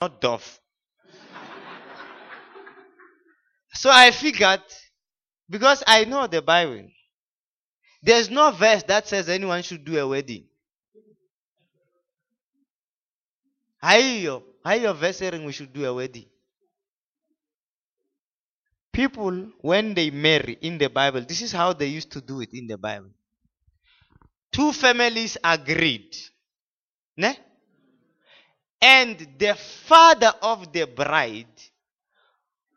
not Dove. So I figured, because I know the Bible, there's no verse that says anyone should do a wedding. How your verse saying we should do a wedding? People, when they marry in the Bible, this is how they used to do it in the Bible. Two families agreed. Ne? And the father of the bride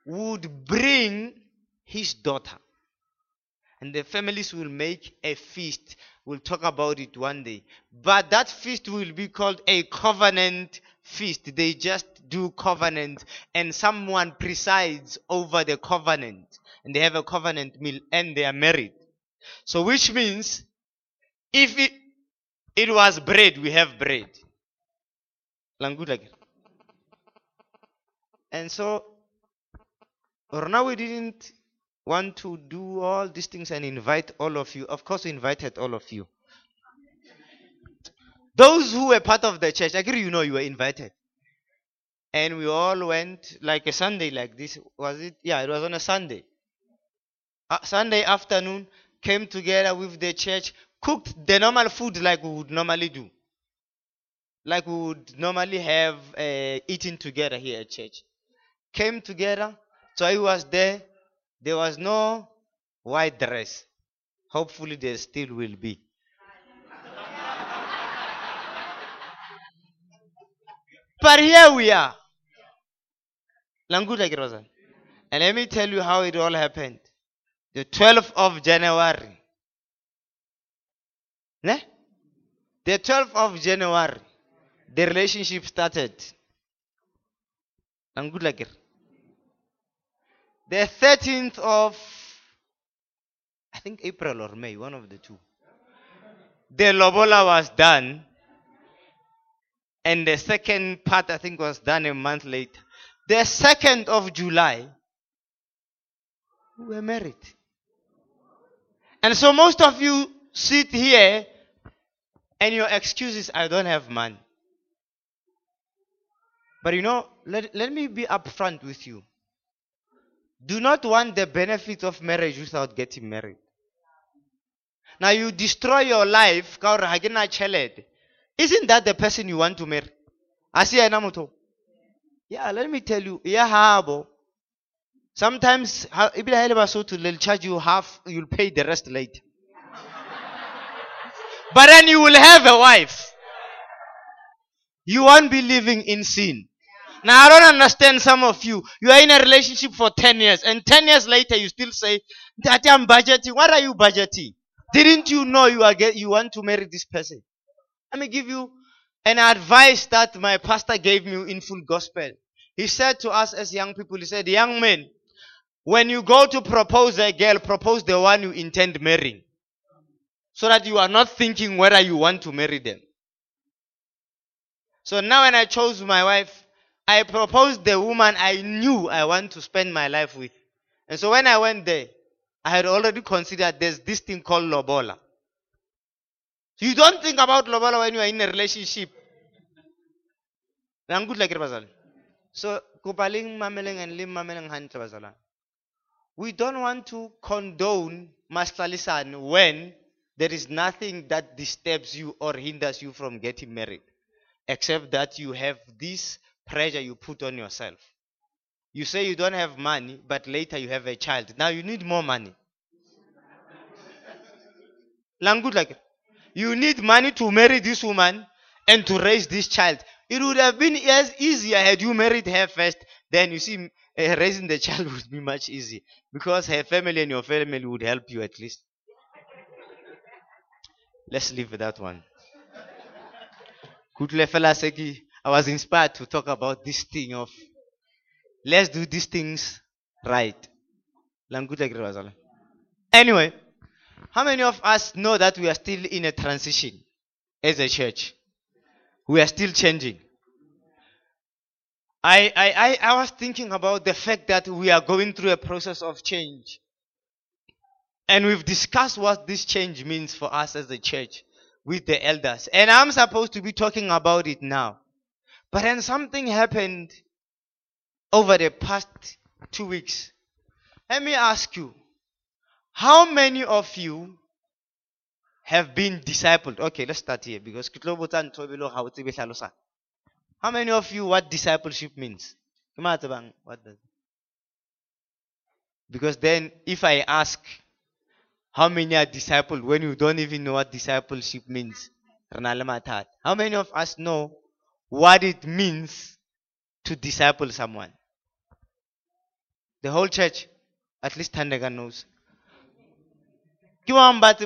would bring his daughter. And the families will make a feast. We'll talk about it one day. But that feast will be called a covenant feast. They just do covenant, and someone presides over the covenant. And they have a covenant meal, and they are married. So which means, if it was bread, we have bread. And so, Ornawi didn't want to do all these things and invite all of you. Of course, we invited all of you. Those who were part of the church, I agree, you know, you were invited. And we all went like a Sunday like this. Was it? Yeah, it was on a Sunday. Sunday afternoon, came together with the church, cooked the normal food like we would normally do. Like we would normally have eating together here at church. Came together, so I was there. There was no white dress. Hopefully there still will be. But here we are. And let me tell you how it all happened. The 12th of January. The 12th of January. The relationship started. I'm good like it. The 13th of, I think, April or May, one of the two. The lobola was done. And the second part, I think, was done a month later. The 2nd of July, we were married. And so most of you sit here and your excuse is, I don't have money. But you know, let me be upfront with you. Do not want the benefits of marriage without getting married. Now you destroy your life. Isn't that the person you want to marry? Yeah, let me tell you. Sometimes they'll charge you half, you'll pay the rest later. But then you will have a wife. You won't be living in sin. Now, I don't understand some of you. You are in a relationship for 10 years. And 10 years later, you still say, Daddy, I'm budgeting. What are you budgeting? Didn't you know you want to marry this person? Let me give you an advice that my pastor gave me in Full Gospel. He said to us as young people, he said, young men, when you go to propose a girl, propose the one you intend marrying. So that you are not thinking whether you want to marry them. So now when I chose my wife, I proposed the woman I knew I want to spend my life with. And so when I went there, I had already considered there's this thing called lobola. You don't think about lobola when you are in a relationship. So, we don't want to condone mastlalisan when there is nothing that disturbs you or hinders you from getting married. Except that you have this pressure you put on yourself. You say you don't have money, but later you have a child. Now you need more money. You need money to marry this woman and to raise this child. It would have been as easier had you married her first. Then you see, raising the child would be much easier. Because her family and your family would help you at least. Let's leave that one. I was inspired to talk about this thing of let's do these things right. Anyway, how many of us know that we are still in a transition as a church? We are still changing. I was thinking about the fact that we are going through a process of change. And we've discussed what this change means for us as a church with the elders. And I'm supposed to be talking about it now. But then something happened over the past 2 weeks. Let me ask you, how many of you have been discipled? Okay, let's start here because how many of you what discipleship means? Because then if I ask how many are discipled when you don't even know what discipleship means, how many of us know what it means to disciple someone? The whole church, at least Thandeka knows. What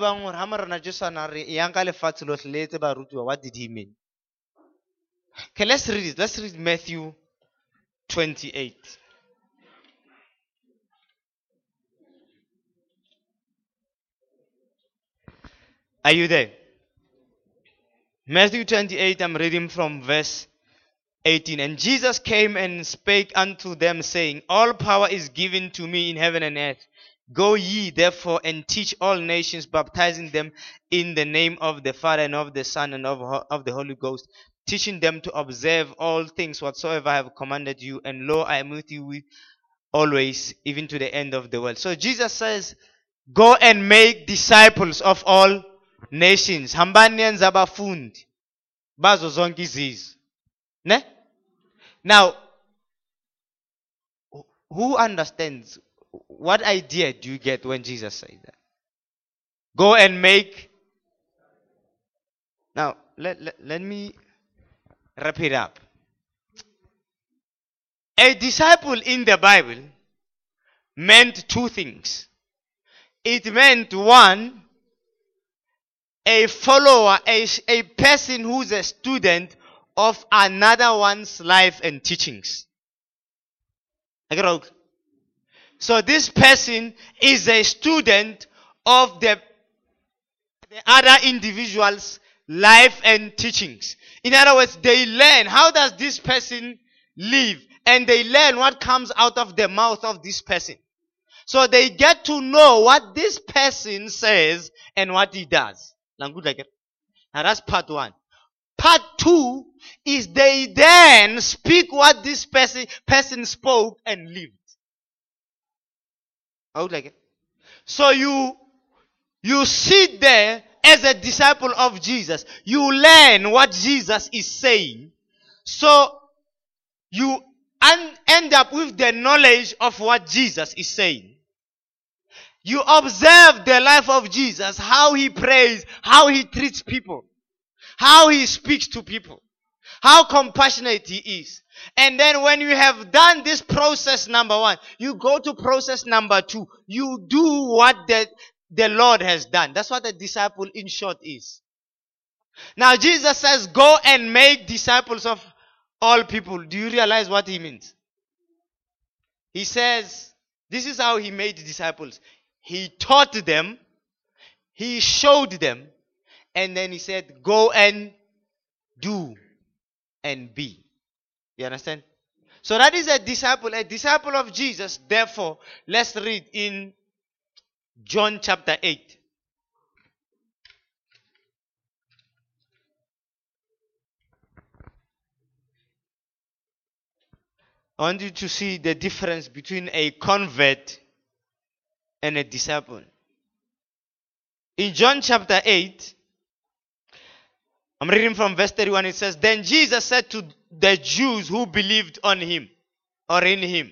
did he mean? Okay, let's read it. Let's read Matthew 28. Are you there? Matthew 28, I'm reading from verse 18. And Jesus came and spake unto them, saying, all power is given to me in heaven and earth. Go ye therefore and teach all nations, baptizing them in the name of the Father and of the Son and of the Holy Ghost, teaching them to observe all things whatsoever I have commanded you. And lo, I am with you always, even to the end of the world. So Jesus says, go and make disciples of all nations. Hambanian zabafundi. Bazo zonki ziz. Ne? Now, who understands? What idea do you get when Jesus said that? Go and make. Now, let me wrap it up. A disciple in the Bible meant two things. It meant one, a follower, a person who's a student of another one's life and teachings. So this person is a student of the other individual's life and teachings. In other words, they learn how does this person live, and they learn what comes out of the mouth of this person. So they get to know what this person says and what he does. Now that's part one. Part two is they then speak what this person spoke and lived. I would like it. So you sit there as a disciple of Jesus. You learn what Jesus is saying. So you end up with the knowledge of what Jesus is saying. You observe the life of Jesus, how he prays, how he treats people, how he speaks to people, how compassionate he is. And then when you have done this process number one, you go to process number two. You do what the Lord has done. That's what a disciple in short is. Now Jesus says, go and make disciples of all people. Do you realize what he means? He says, this is how he made disciples. He taught them. He showed them. And then he said, go and do and be. You understand? So that is a disciple of Jesus. Therefore, let's read in John chapter 8. I want you to see the difference between a convert and a disciple. In John chapter 8, I'm reading from verse 31. It says, then Jesus said to the Jews who believed on him or in him.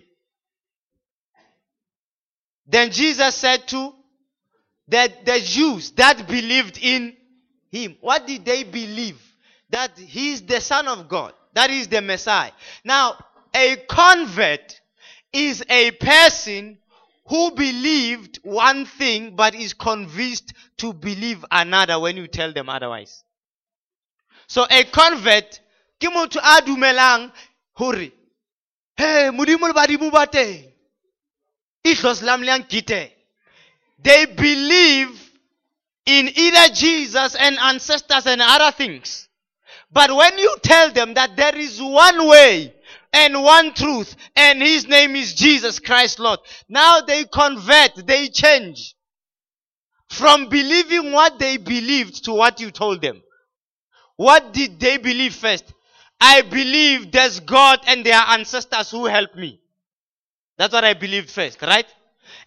Then Jesus said to the Jews that believed in him. What did they believe? That he is the Son of God. That is the Messiah. Now, a convert is a person who believed one thing but is convinced to believe another when you tell them otherwise. So a convert, ke motho a dumelang hore, hey, modimo le badimo ba teng. Ihlos lam le yang kite. They believe in either Jesus and ancestors and other things. But when you tell them that there is one way and one truth, and his name is Jesus Christ Lord, now they convert, they change from believing what they believed to what you told them. What did they believe first? I believe there's God and their ancestors who helped me. That's what I believed first, right?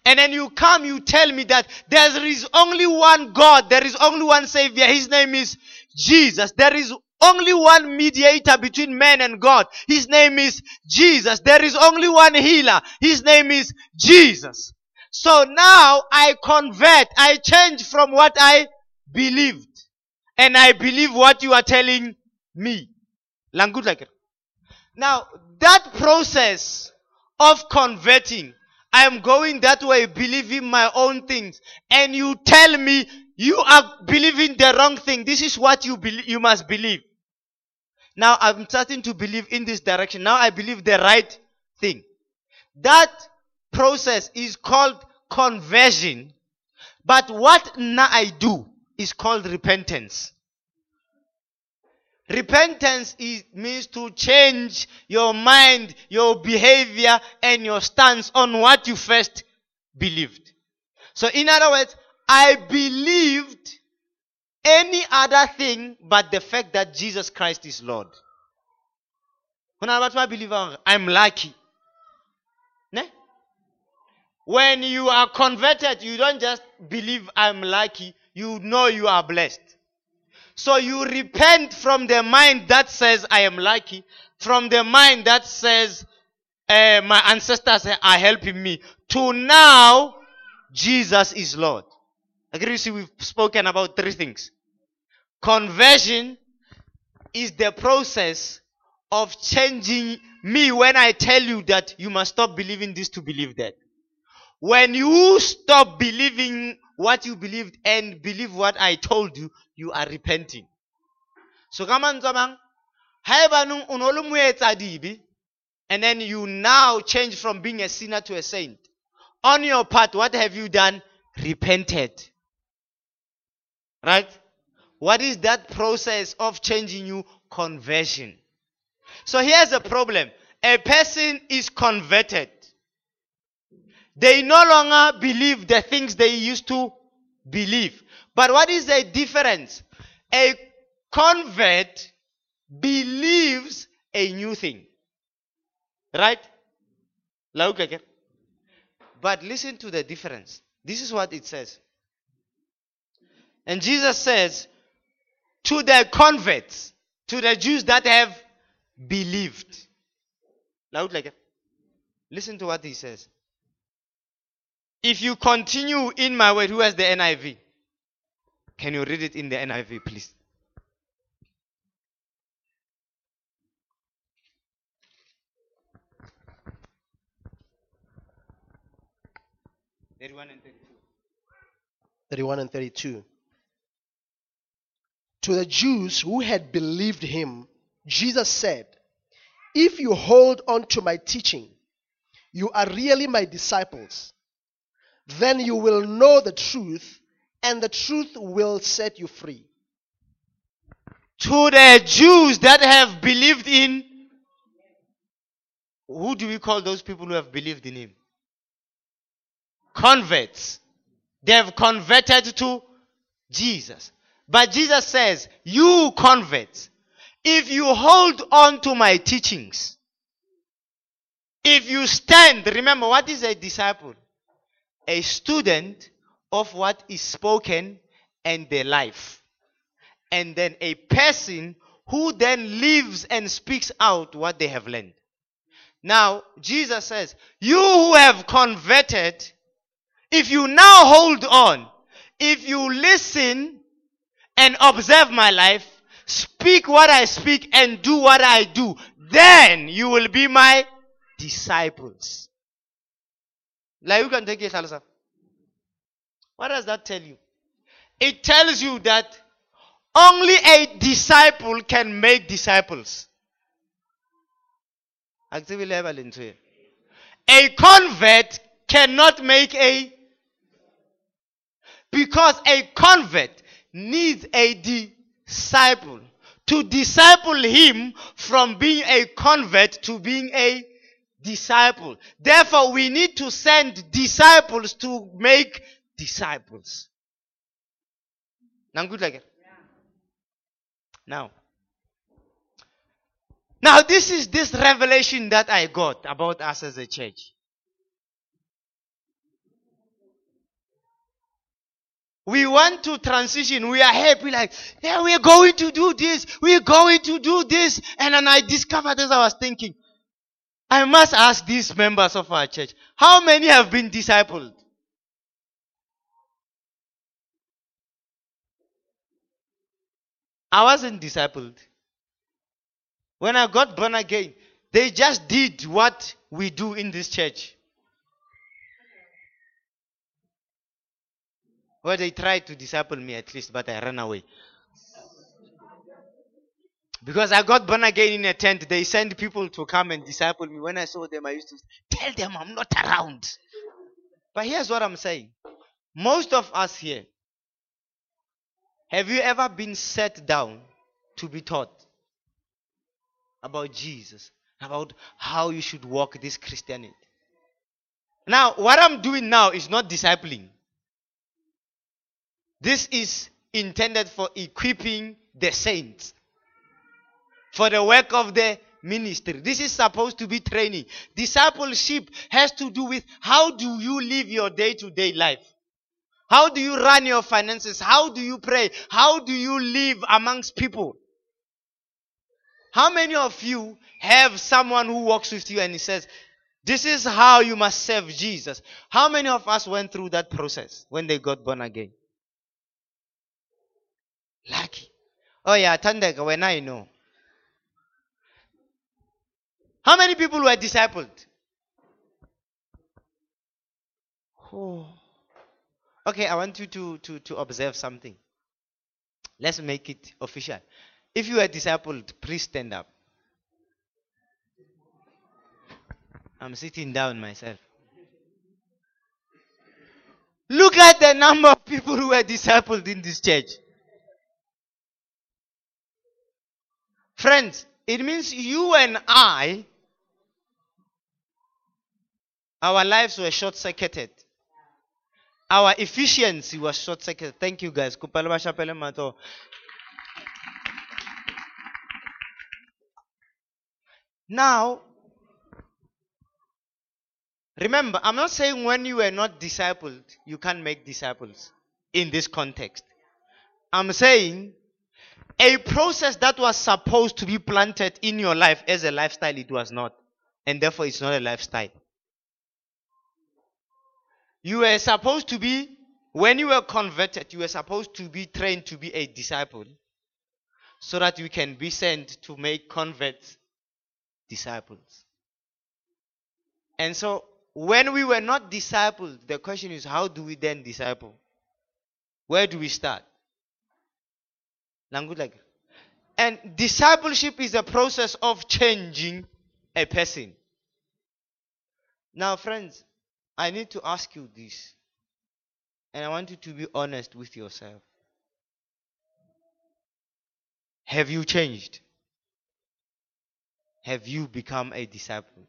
And then you come, you tell me that there is only one God, there is only one Savior. His name is Jesus. There is only one mediator between man and God. His name is Jesus. There is only one healer. His name is Jesus. So now I convert. I change from what I believed. And I believe what you are telling me. Now, that process of converting, I am going that way, believing my own things. And you tell me, you are believing the wrong thing. This is what you must believe. Now I'm starting to believe in this direction. Now I believe the right thing. That process is called conversion. But what now I do is called repentance. Repentance means to change your mind, your behavior, and your stance on what you first believed. So in other words, I believed any other thing but the fact that Jesus Christ is Lord. I'm lucky. When you are converted, you don't just believe I'm lucky. You know you are blessed. So you repent from the mind that says I am lucky, from the mind that says my ancestors are helping me, to now Jesus is Lord. Agree? You see, we've spoken about three things. Conversion is the process of changing me when I tell you that you must stop believing this to believe that. When you stop believing what you believed and believe what I told you, you are repenting. So come on, and then you now change from being a sinner to a saint. On your part, what have you done? Repented. Right? What is that process of changing you? Conversion. So here's the problem. A person is converted. They no longer believe the things they used to believe. But what is the difference? A convert believes a new thing. Right? But listen to the difference. This is what it says. And Jesus says, to the converts, to the Jews that have believed. Listen to what he says. If you continue in my word, who has the NIV? Can you read it in the NIV, please? Thirty-one and thirty-two. To the Jews who had believed him, Jesus said, "If you hold on to my teaching, you are really my disciples. Then you will know the truth, and the truth will set you free." To the Jews that have believed in, who do we call those people who have believed in him? Converts. They have converted to Jesus. But Jesus says, you converts, if you hold on to my teachings, if you stand, remember, what is a disciple? A student of what is spoken and their life. And then a person who then lives and speaks out what they have learned. Now, Jesus says, you who have converted, if you now hold on, if you listen and observe my life, speak what I speak and do what I do, then you will be my disciples. You can take it. What does that tell you? It tells you that only a disciple can make disciples. A convert cannot make a... Because a convert needs a disciple to disciple him from being a convert to being a disciple. Therefore, we need to send disciples to make disciples. Now, Now, this is this revelation that I got about us as a church. We want to transition. We are happy like, yeah, we're going to do this. We're going to do this. And then I discovered as I was thinking, I must ask these members of our church, how many have been discipled? I wasn't discipled. When I got born again, they just did what we do in this church. Well, they tried to disciple me at least, but I ran away. Because I got born again in a tent. They sent people to come and disciple me. When I saw them, I used to tell them I'm not around. But here's what I'm saying. Most of us here, have you ever been set down to be taught about Jesus, about how you should walk this Christianity? Now, what I'm doing now is not discipling. This is intended for equipping the saints for the work of the ministry. This is supposed to be training. Discipleship has to do with how do you live your day-to-day life? How do you run your finances? How do you pray? How do you live amongst people? How many of you have someone who walks with you and he says, this is how you must serve Jesus? How many of us went through that process when they got born again? Lucky. Oh yeah, Tandeka, when I know. How many people were discipled? Oh. Okay, I want you to observe something. Let's make it official. If you are discipled, please stand up. I'm sitting down myself. Look at the number of people who are discipled in this church. Friends, it means you and I, our lives were short-circuited. Our efficiency was short-circuited. Thank you, guys. Now, remember, I'm not saying when you were not discipled, you can't make disciples in this context. I'm saying a process that was supposed to be planted in your life as a lifestyle, it was not. And therefore, it's not a lifestyle. You were supposed to be, when you were converted, you were supposed to be trained to be a disciple so that you can be sent to make converts disciples. And so, when we were not discipled, the question is, how do we then disciple? Where do we start? And discipleship is a process of changing a person. Now, friends, I need to ask you this, and I want you to be honest with yourself. Have you changed? Have you become a disciple?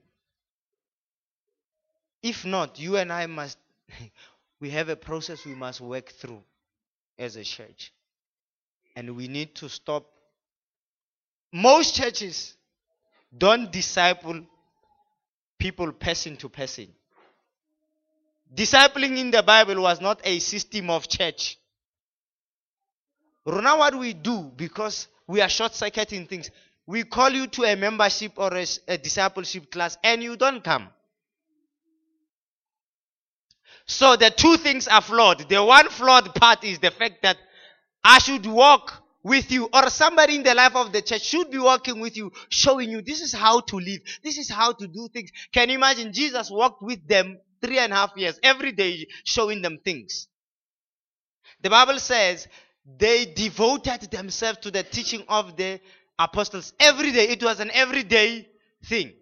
If not, you and I must, we have a process we must work through as a church. And we need to stop. Most churches don't disciple people person to person. Discipling in the Bible was not a system of church. Now what we do, because we are short-circuiting things, we call you to a membership or a discipleship class and you don't come. So the two things are flawed. The one flawed part is the fact that I should walk with you, or somebody in the life of the church should be walking with you, showing you this is how to live, this is how to do things. Can you imagine? Jesus walked with them 3.5 years, every day showing them things. The Bible says they devoted themselves to the teaching of the apostles every day. It was an everyday thing.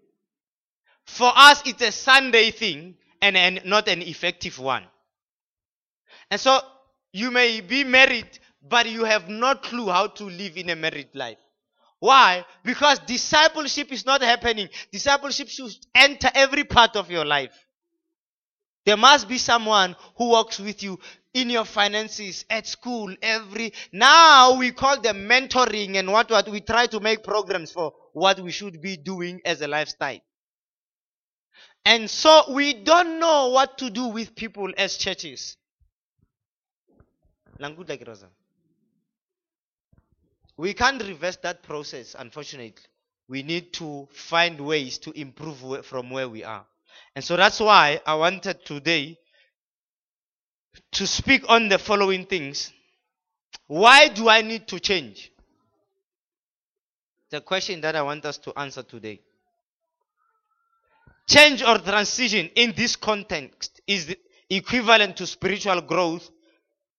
For us, it's a Sunday thing and not an effective one. And so you may be married, but you have no clue how to live in a married life. Why? Because discipleship is not happening. Discipleship should enter every part of your life. There must be someone who walks with you in your finances, at school, every... Now we call them mentoring and what we try to make programs for what we should be doing as a lifestyle. And so we don't know what to do with people as churches. We can't reverse that process, unfortunately. We need to find ways to improve from where we are. And so that's why I wanted today to speak on the following things. Why do I need to change? The question that I want us to answer today. Change or transition in this context is equivalent to spiritual growth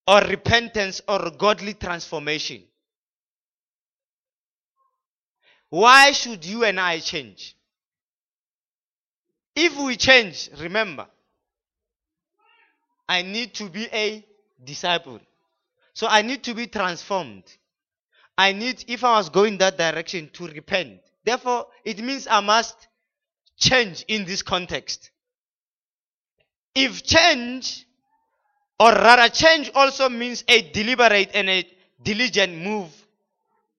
or repentance or godly transformation. Why should you and I change? If we change, remember, I need to be a disciple. So I need to be transformed. I need, if I was going that direction, to repent. Therefore, it means I must change in this context. If change, or rather change also means a deliberate and a diligent move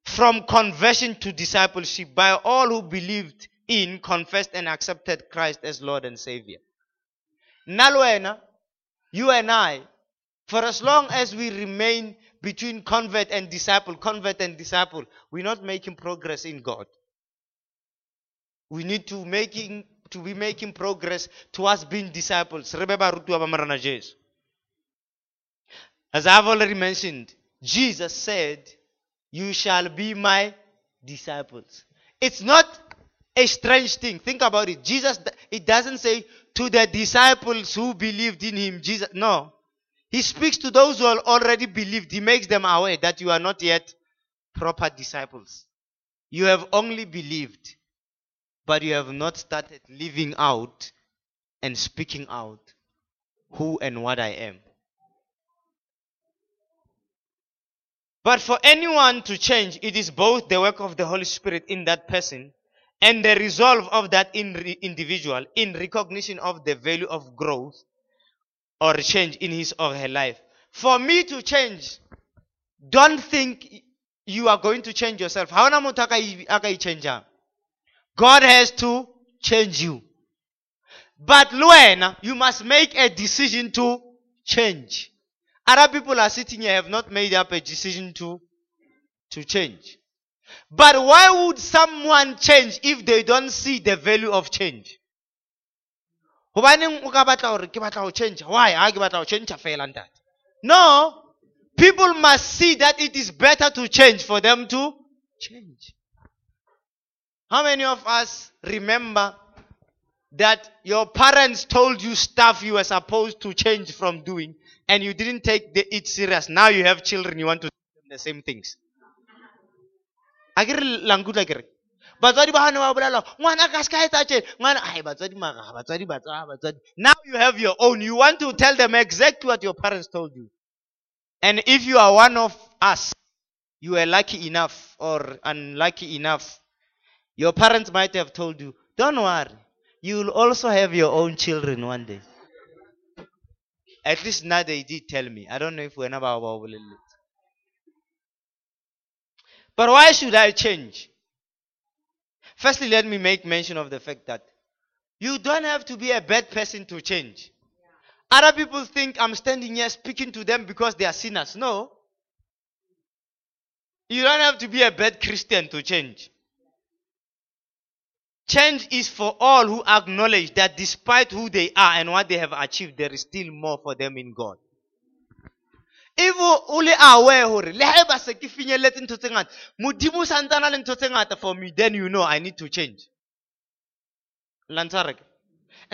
from conversion to discipleship by all who believed in, confessed and accepted Christ as Lord and Savior. Nalwena, you and I, for as long as we remain between convert and disciple, we're not making progress in God. We need to be making progress towards being disciples. As I've already mentioned, Jesus said, "You shall be my disciples." It's not a strange thing. Think about it. Jesus, it doesn't say to the disciples who believed in him. Jesus, no. He speaks to those who already believed. He makes them aware that you are not yet proper disciples. You have only believed, but you have not started living out and speaking out who and what I am. But for anyone to change, it is both the work of the Holy Spirit in that person and the resolve of that individual in recognition of the value of growth or change in his or her life. For me to change, don't think you are going to change yourself. God has to change you. But Luena, you must make a decision to change. Other people are sitting here have not made up a decision to change. But why would someone change if they don't see the value of change? Why? No. People must see that it is better to change for them to change. How many of us remember that your parents told you stuff you were supposed to change from doing? And you didn't take it serious. Now you have children, you want to do the same things. Now you have your own. You want to tell them exactly what your parents told you. And if you are one of us, you are lucky enough or unlucky enough. Your parents might have told you, don't worry, you will also have your own children one day. At least now they did tell me. I don't know if we're never overwhelmed. But why should I change? Firstly, let me make mention of the fact that you don't have to be a bad person to change. Other people think I'm standing here speaking to them because they are sinners. No. You don't have to be a bad Christian to change. Change is for all who acknowledge that despite who they are and what they have achieved, there is still more for them in God. For me, then you know I need to change. And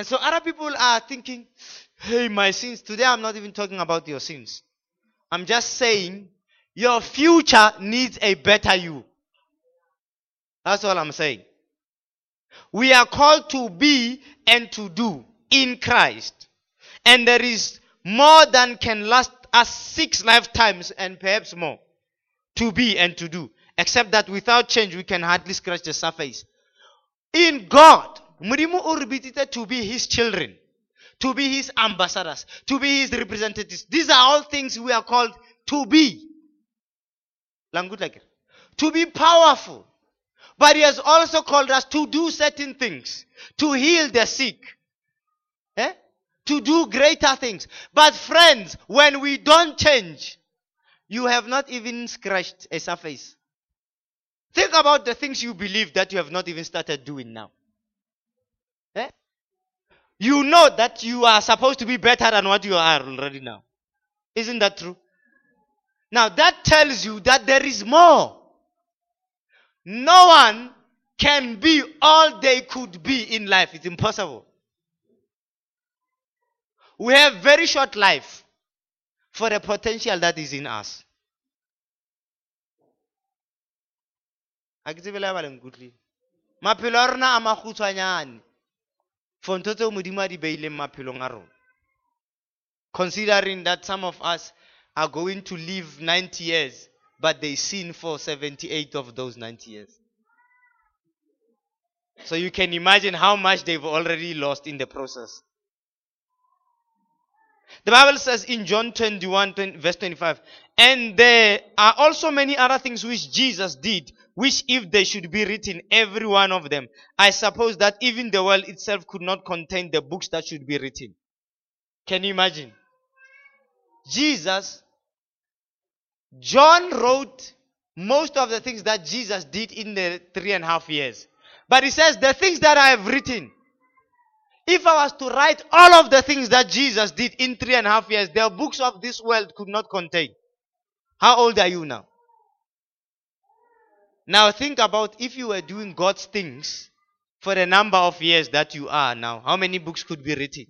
so other people are thinking, hey, my sins. Today I'm not even talking about your sins. I'm just saying your future needs a better you. That's all I'm saying. We are called to be and to do in Christ. And there is more than can last us 6 lifetimes and perhaps more to be and to do. Except that without change, we can hardly scratch the surface. In God, to be his children, to be his ambassadors, to be his representatives. These are all things we are called to be. To be powerful. But he has also called us to do certain things, to heal the sick, to do greater things. But friends, when we don't change, you have not even scratched a surface. Think about the things you believe that you have not even started doing now. You know that you are supposed to be better than what you are already now. Isn't that true? Now that tells you that there is more. No one can be all they could be in life. It's impossible. We have very short life for the potential that is in us. Considering that some of us are going to live 90 years, but they sin for 78 of those 90 years. So you can imagine how much they've already lost in the process. The Bible says in John 21, verse 25, and there are also many other things which Jesus did, which if they should be written, every one of them, I suppose that even the world itself could not contain the books that should be written. Can you imagine? John wrote most of the things that Jesus did in the 3.5 years. But he says, the things that I have written, if I was to write all of the things that Jesus did in 3.5 years, the books of this world could not contain. How old are you now? Now think about if you were doing God's things for the number of years that you are now, how many books could be written?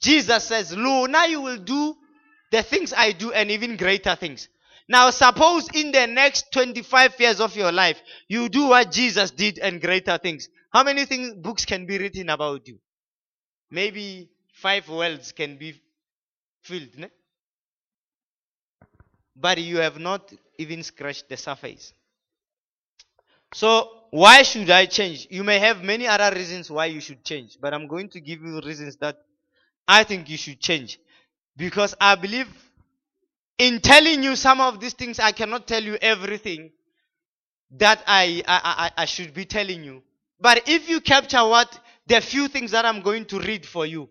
Jesus says, lo, now you will do the things I do and even greater things. Now suppose in the next 25 years of your life, you do what Jesus did and greater things. How many books can be written about you? Maybe 5 worlds can be filled. Ne? But you have not even scratched the surface. So why should I change? You may have many other reasons why you should change. But I'm going to give you reasons that I think you should change. Because I believe in telling you some of these things, I cannot tell you everything that I should be telling you. But if you capture what the few things that I'm going to read for you,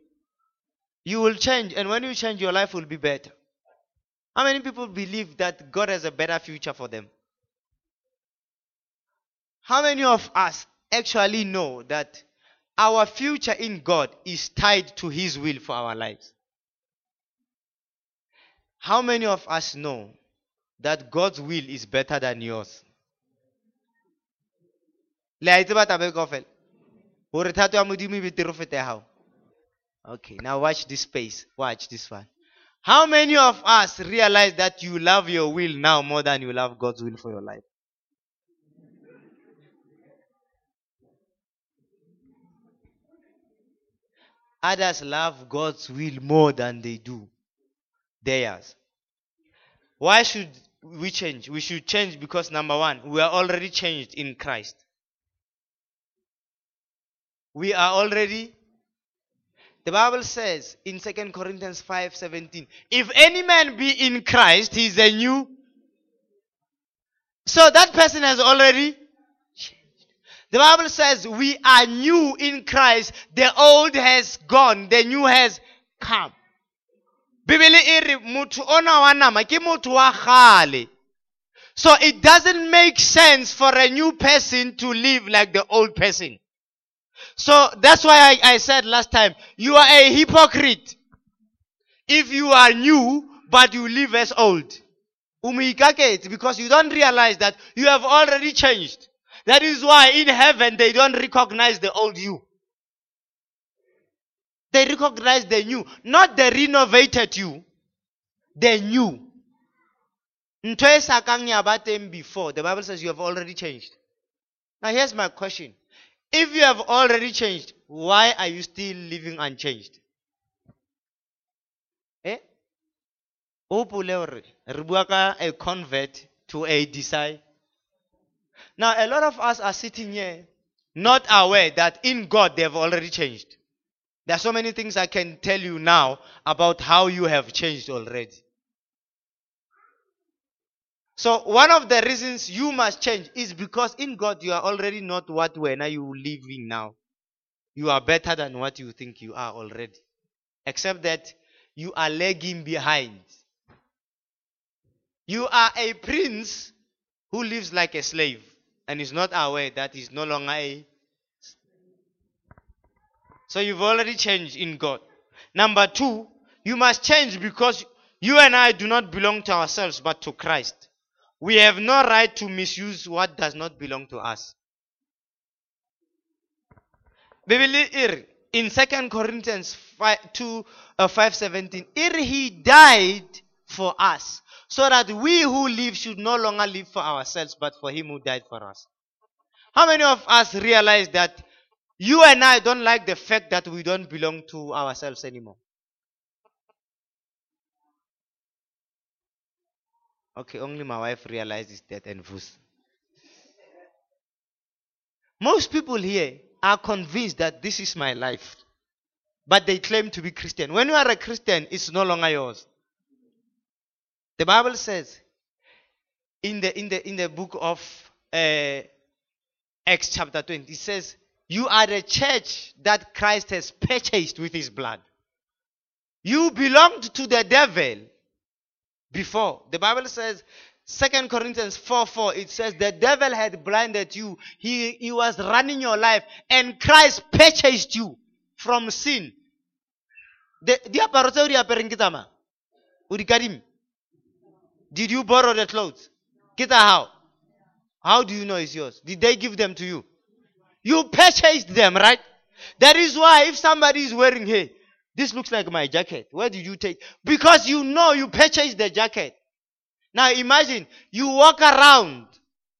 you will change. And when you change, your life will be better. How many people believe that God has a better future for them? How many of us actually know that our future in God is tied to His will for our lives? How many of us know that God's will is better than yours? Okay, now watch this space. Watch this one. How many of us realize that you love your will now more than you love God's will for your life? Others love God's will more than they do theirs. Why should we change? We should change because number one, we are already changed in Christ. We are already. The Bible says in 2 Corinthians 5:17, if any man be in Christ, he is a new. So that person has already changed. The Bible says we are new in Christ. The old has gone. The new has come. So it doesn't make sense for a new person to live like the old person. So that's why I said last time, you are a hypocrite if you are new but you live as old. Because you don't realize that you have already changed. That is why in heaven they don't recognize the old you. They recognize the new, not the renovated you, the new. Before, the Bible says you have already changed. Now here's my question. If you have already changed, why are you still living unchanged? A convert to a disciple. Now a lot of us are sitting here not aware that in God they have already changed. There are so many things I can tell you now about how you have changed already. So one of the reasons you must change is because in God you are already not what were now you living now. You are better than what you think you are already. Except that you are lagging behind. You are a prince who lives like a slave and is not aware that he's no longer a. So you've already changed in God. Number two, you must change because you and I do not belong to ourselves but to Christ. We have no right to misuse what does not belong to us. Bibele in 2 Corinthians 5:17, he died for us, so that we who live should no longer live for ourselves, but for him who died for us. How many of us realize that you and I don't like the fact that we don't belong to ourselves anymore? Okay, only my wife realizes that and Vus. Most people here are convinced that this is my life, but they claim to be Christian. When you are a Christian, it's no longer yours. The Bible says in the book of Acts chapter 20, it says, you are the church that Christ has purchased with his blood. You belonged to the devil before. The Bible says, 2 Corinthians 4:4, it says, the devil had blinded you. He was running your life, and Christ purchased you from sin. Did you borrow the clothes? How do you know it's yours? Did they give them to you? You purchased them, right? That is why if somebody is wearing, hey, this looks like my jacket. Where did you take? Because you know you purchased the jacket. Now imagine you walk around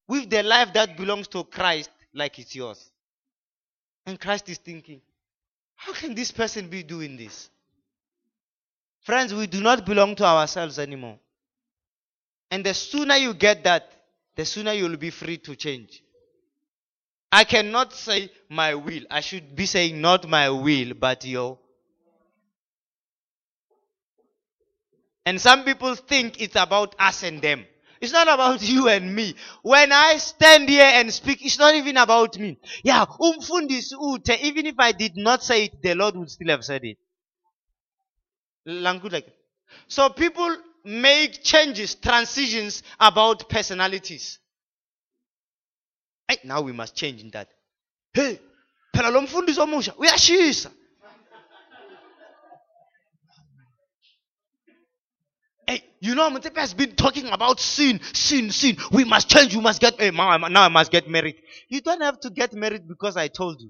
with the life that belongs to Christ like it's yours. And Christ is thinking, how can this person be doing this? Friends, we do not belong to ourselves anymore. And the sooner you get that, the sooner you'll be free to change. I cannot say my will. I should be saying not my will, but your. And some people think it's about us and them. It's not about you and me. When I stand here and speak, it's not even about me. Yeah, even if I did not say it, the Lord would still have said it. So people make changes, transitions about personalities. Now we must change in that. Hey, we are she's. Hey, you know, Mutepe has been talking about sin. We must change. Now I must get married. You don't have to get married because I told you.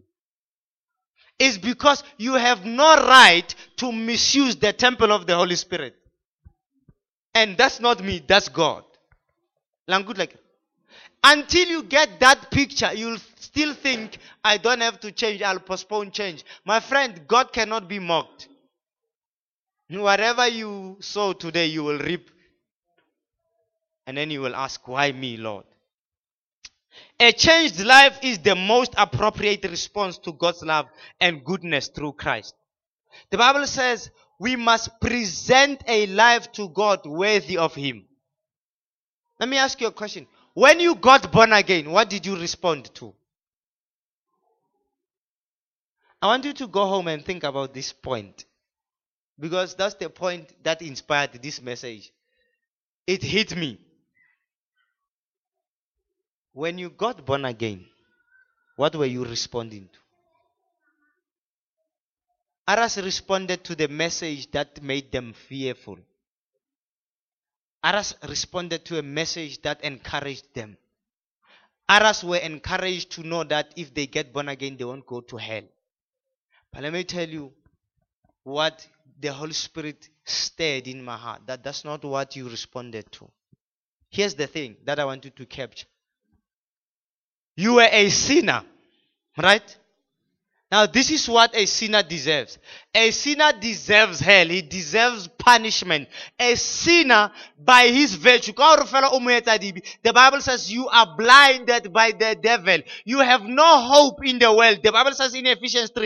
It's because you have no right to misuse the temple of the Holy Spirit. And that's not me. That's God. Until you get that picture, you'll still think, I don't have to change, I'll postpone change. My friend, God cannot be mocked. Whatever you sow today, you will reap. And then you will ask, why me, Lord? A changed life is the most appropriate response to God's love and goodness through Christ. The Bible says we must present a life to God worthy of him. Let me ask you a question. When you got born again, what did you respond to? I want you to go home and think about this point. Because that's the point that inspired this message. It hit me. When you got born again, what were you responding to? Others responded to the message that made them fearful. Others responded to a message that encouraged them. Others were encouraged to know that if they get born again, they won't go to hell. But let me tell you what the Holy Spirit stirred in my heart. That's not what you responded to. Here's the thing that I want you to capture. You were a sinner, right? Now this is what a sinner deserves. A sinner deserves hell. He deserves punishment. A sinner by his virtue. The Bible says you are blinded by the devil. You have no hope in the world. The Bible says in Ephesians 3.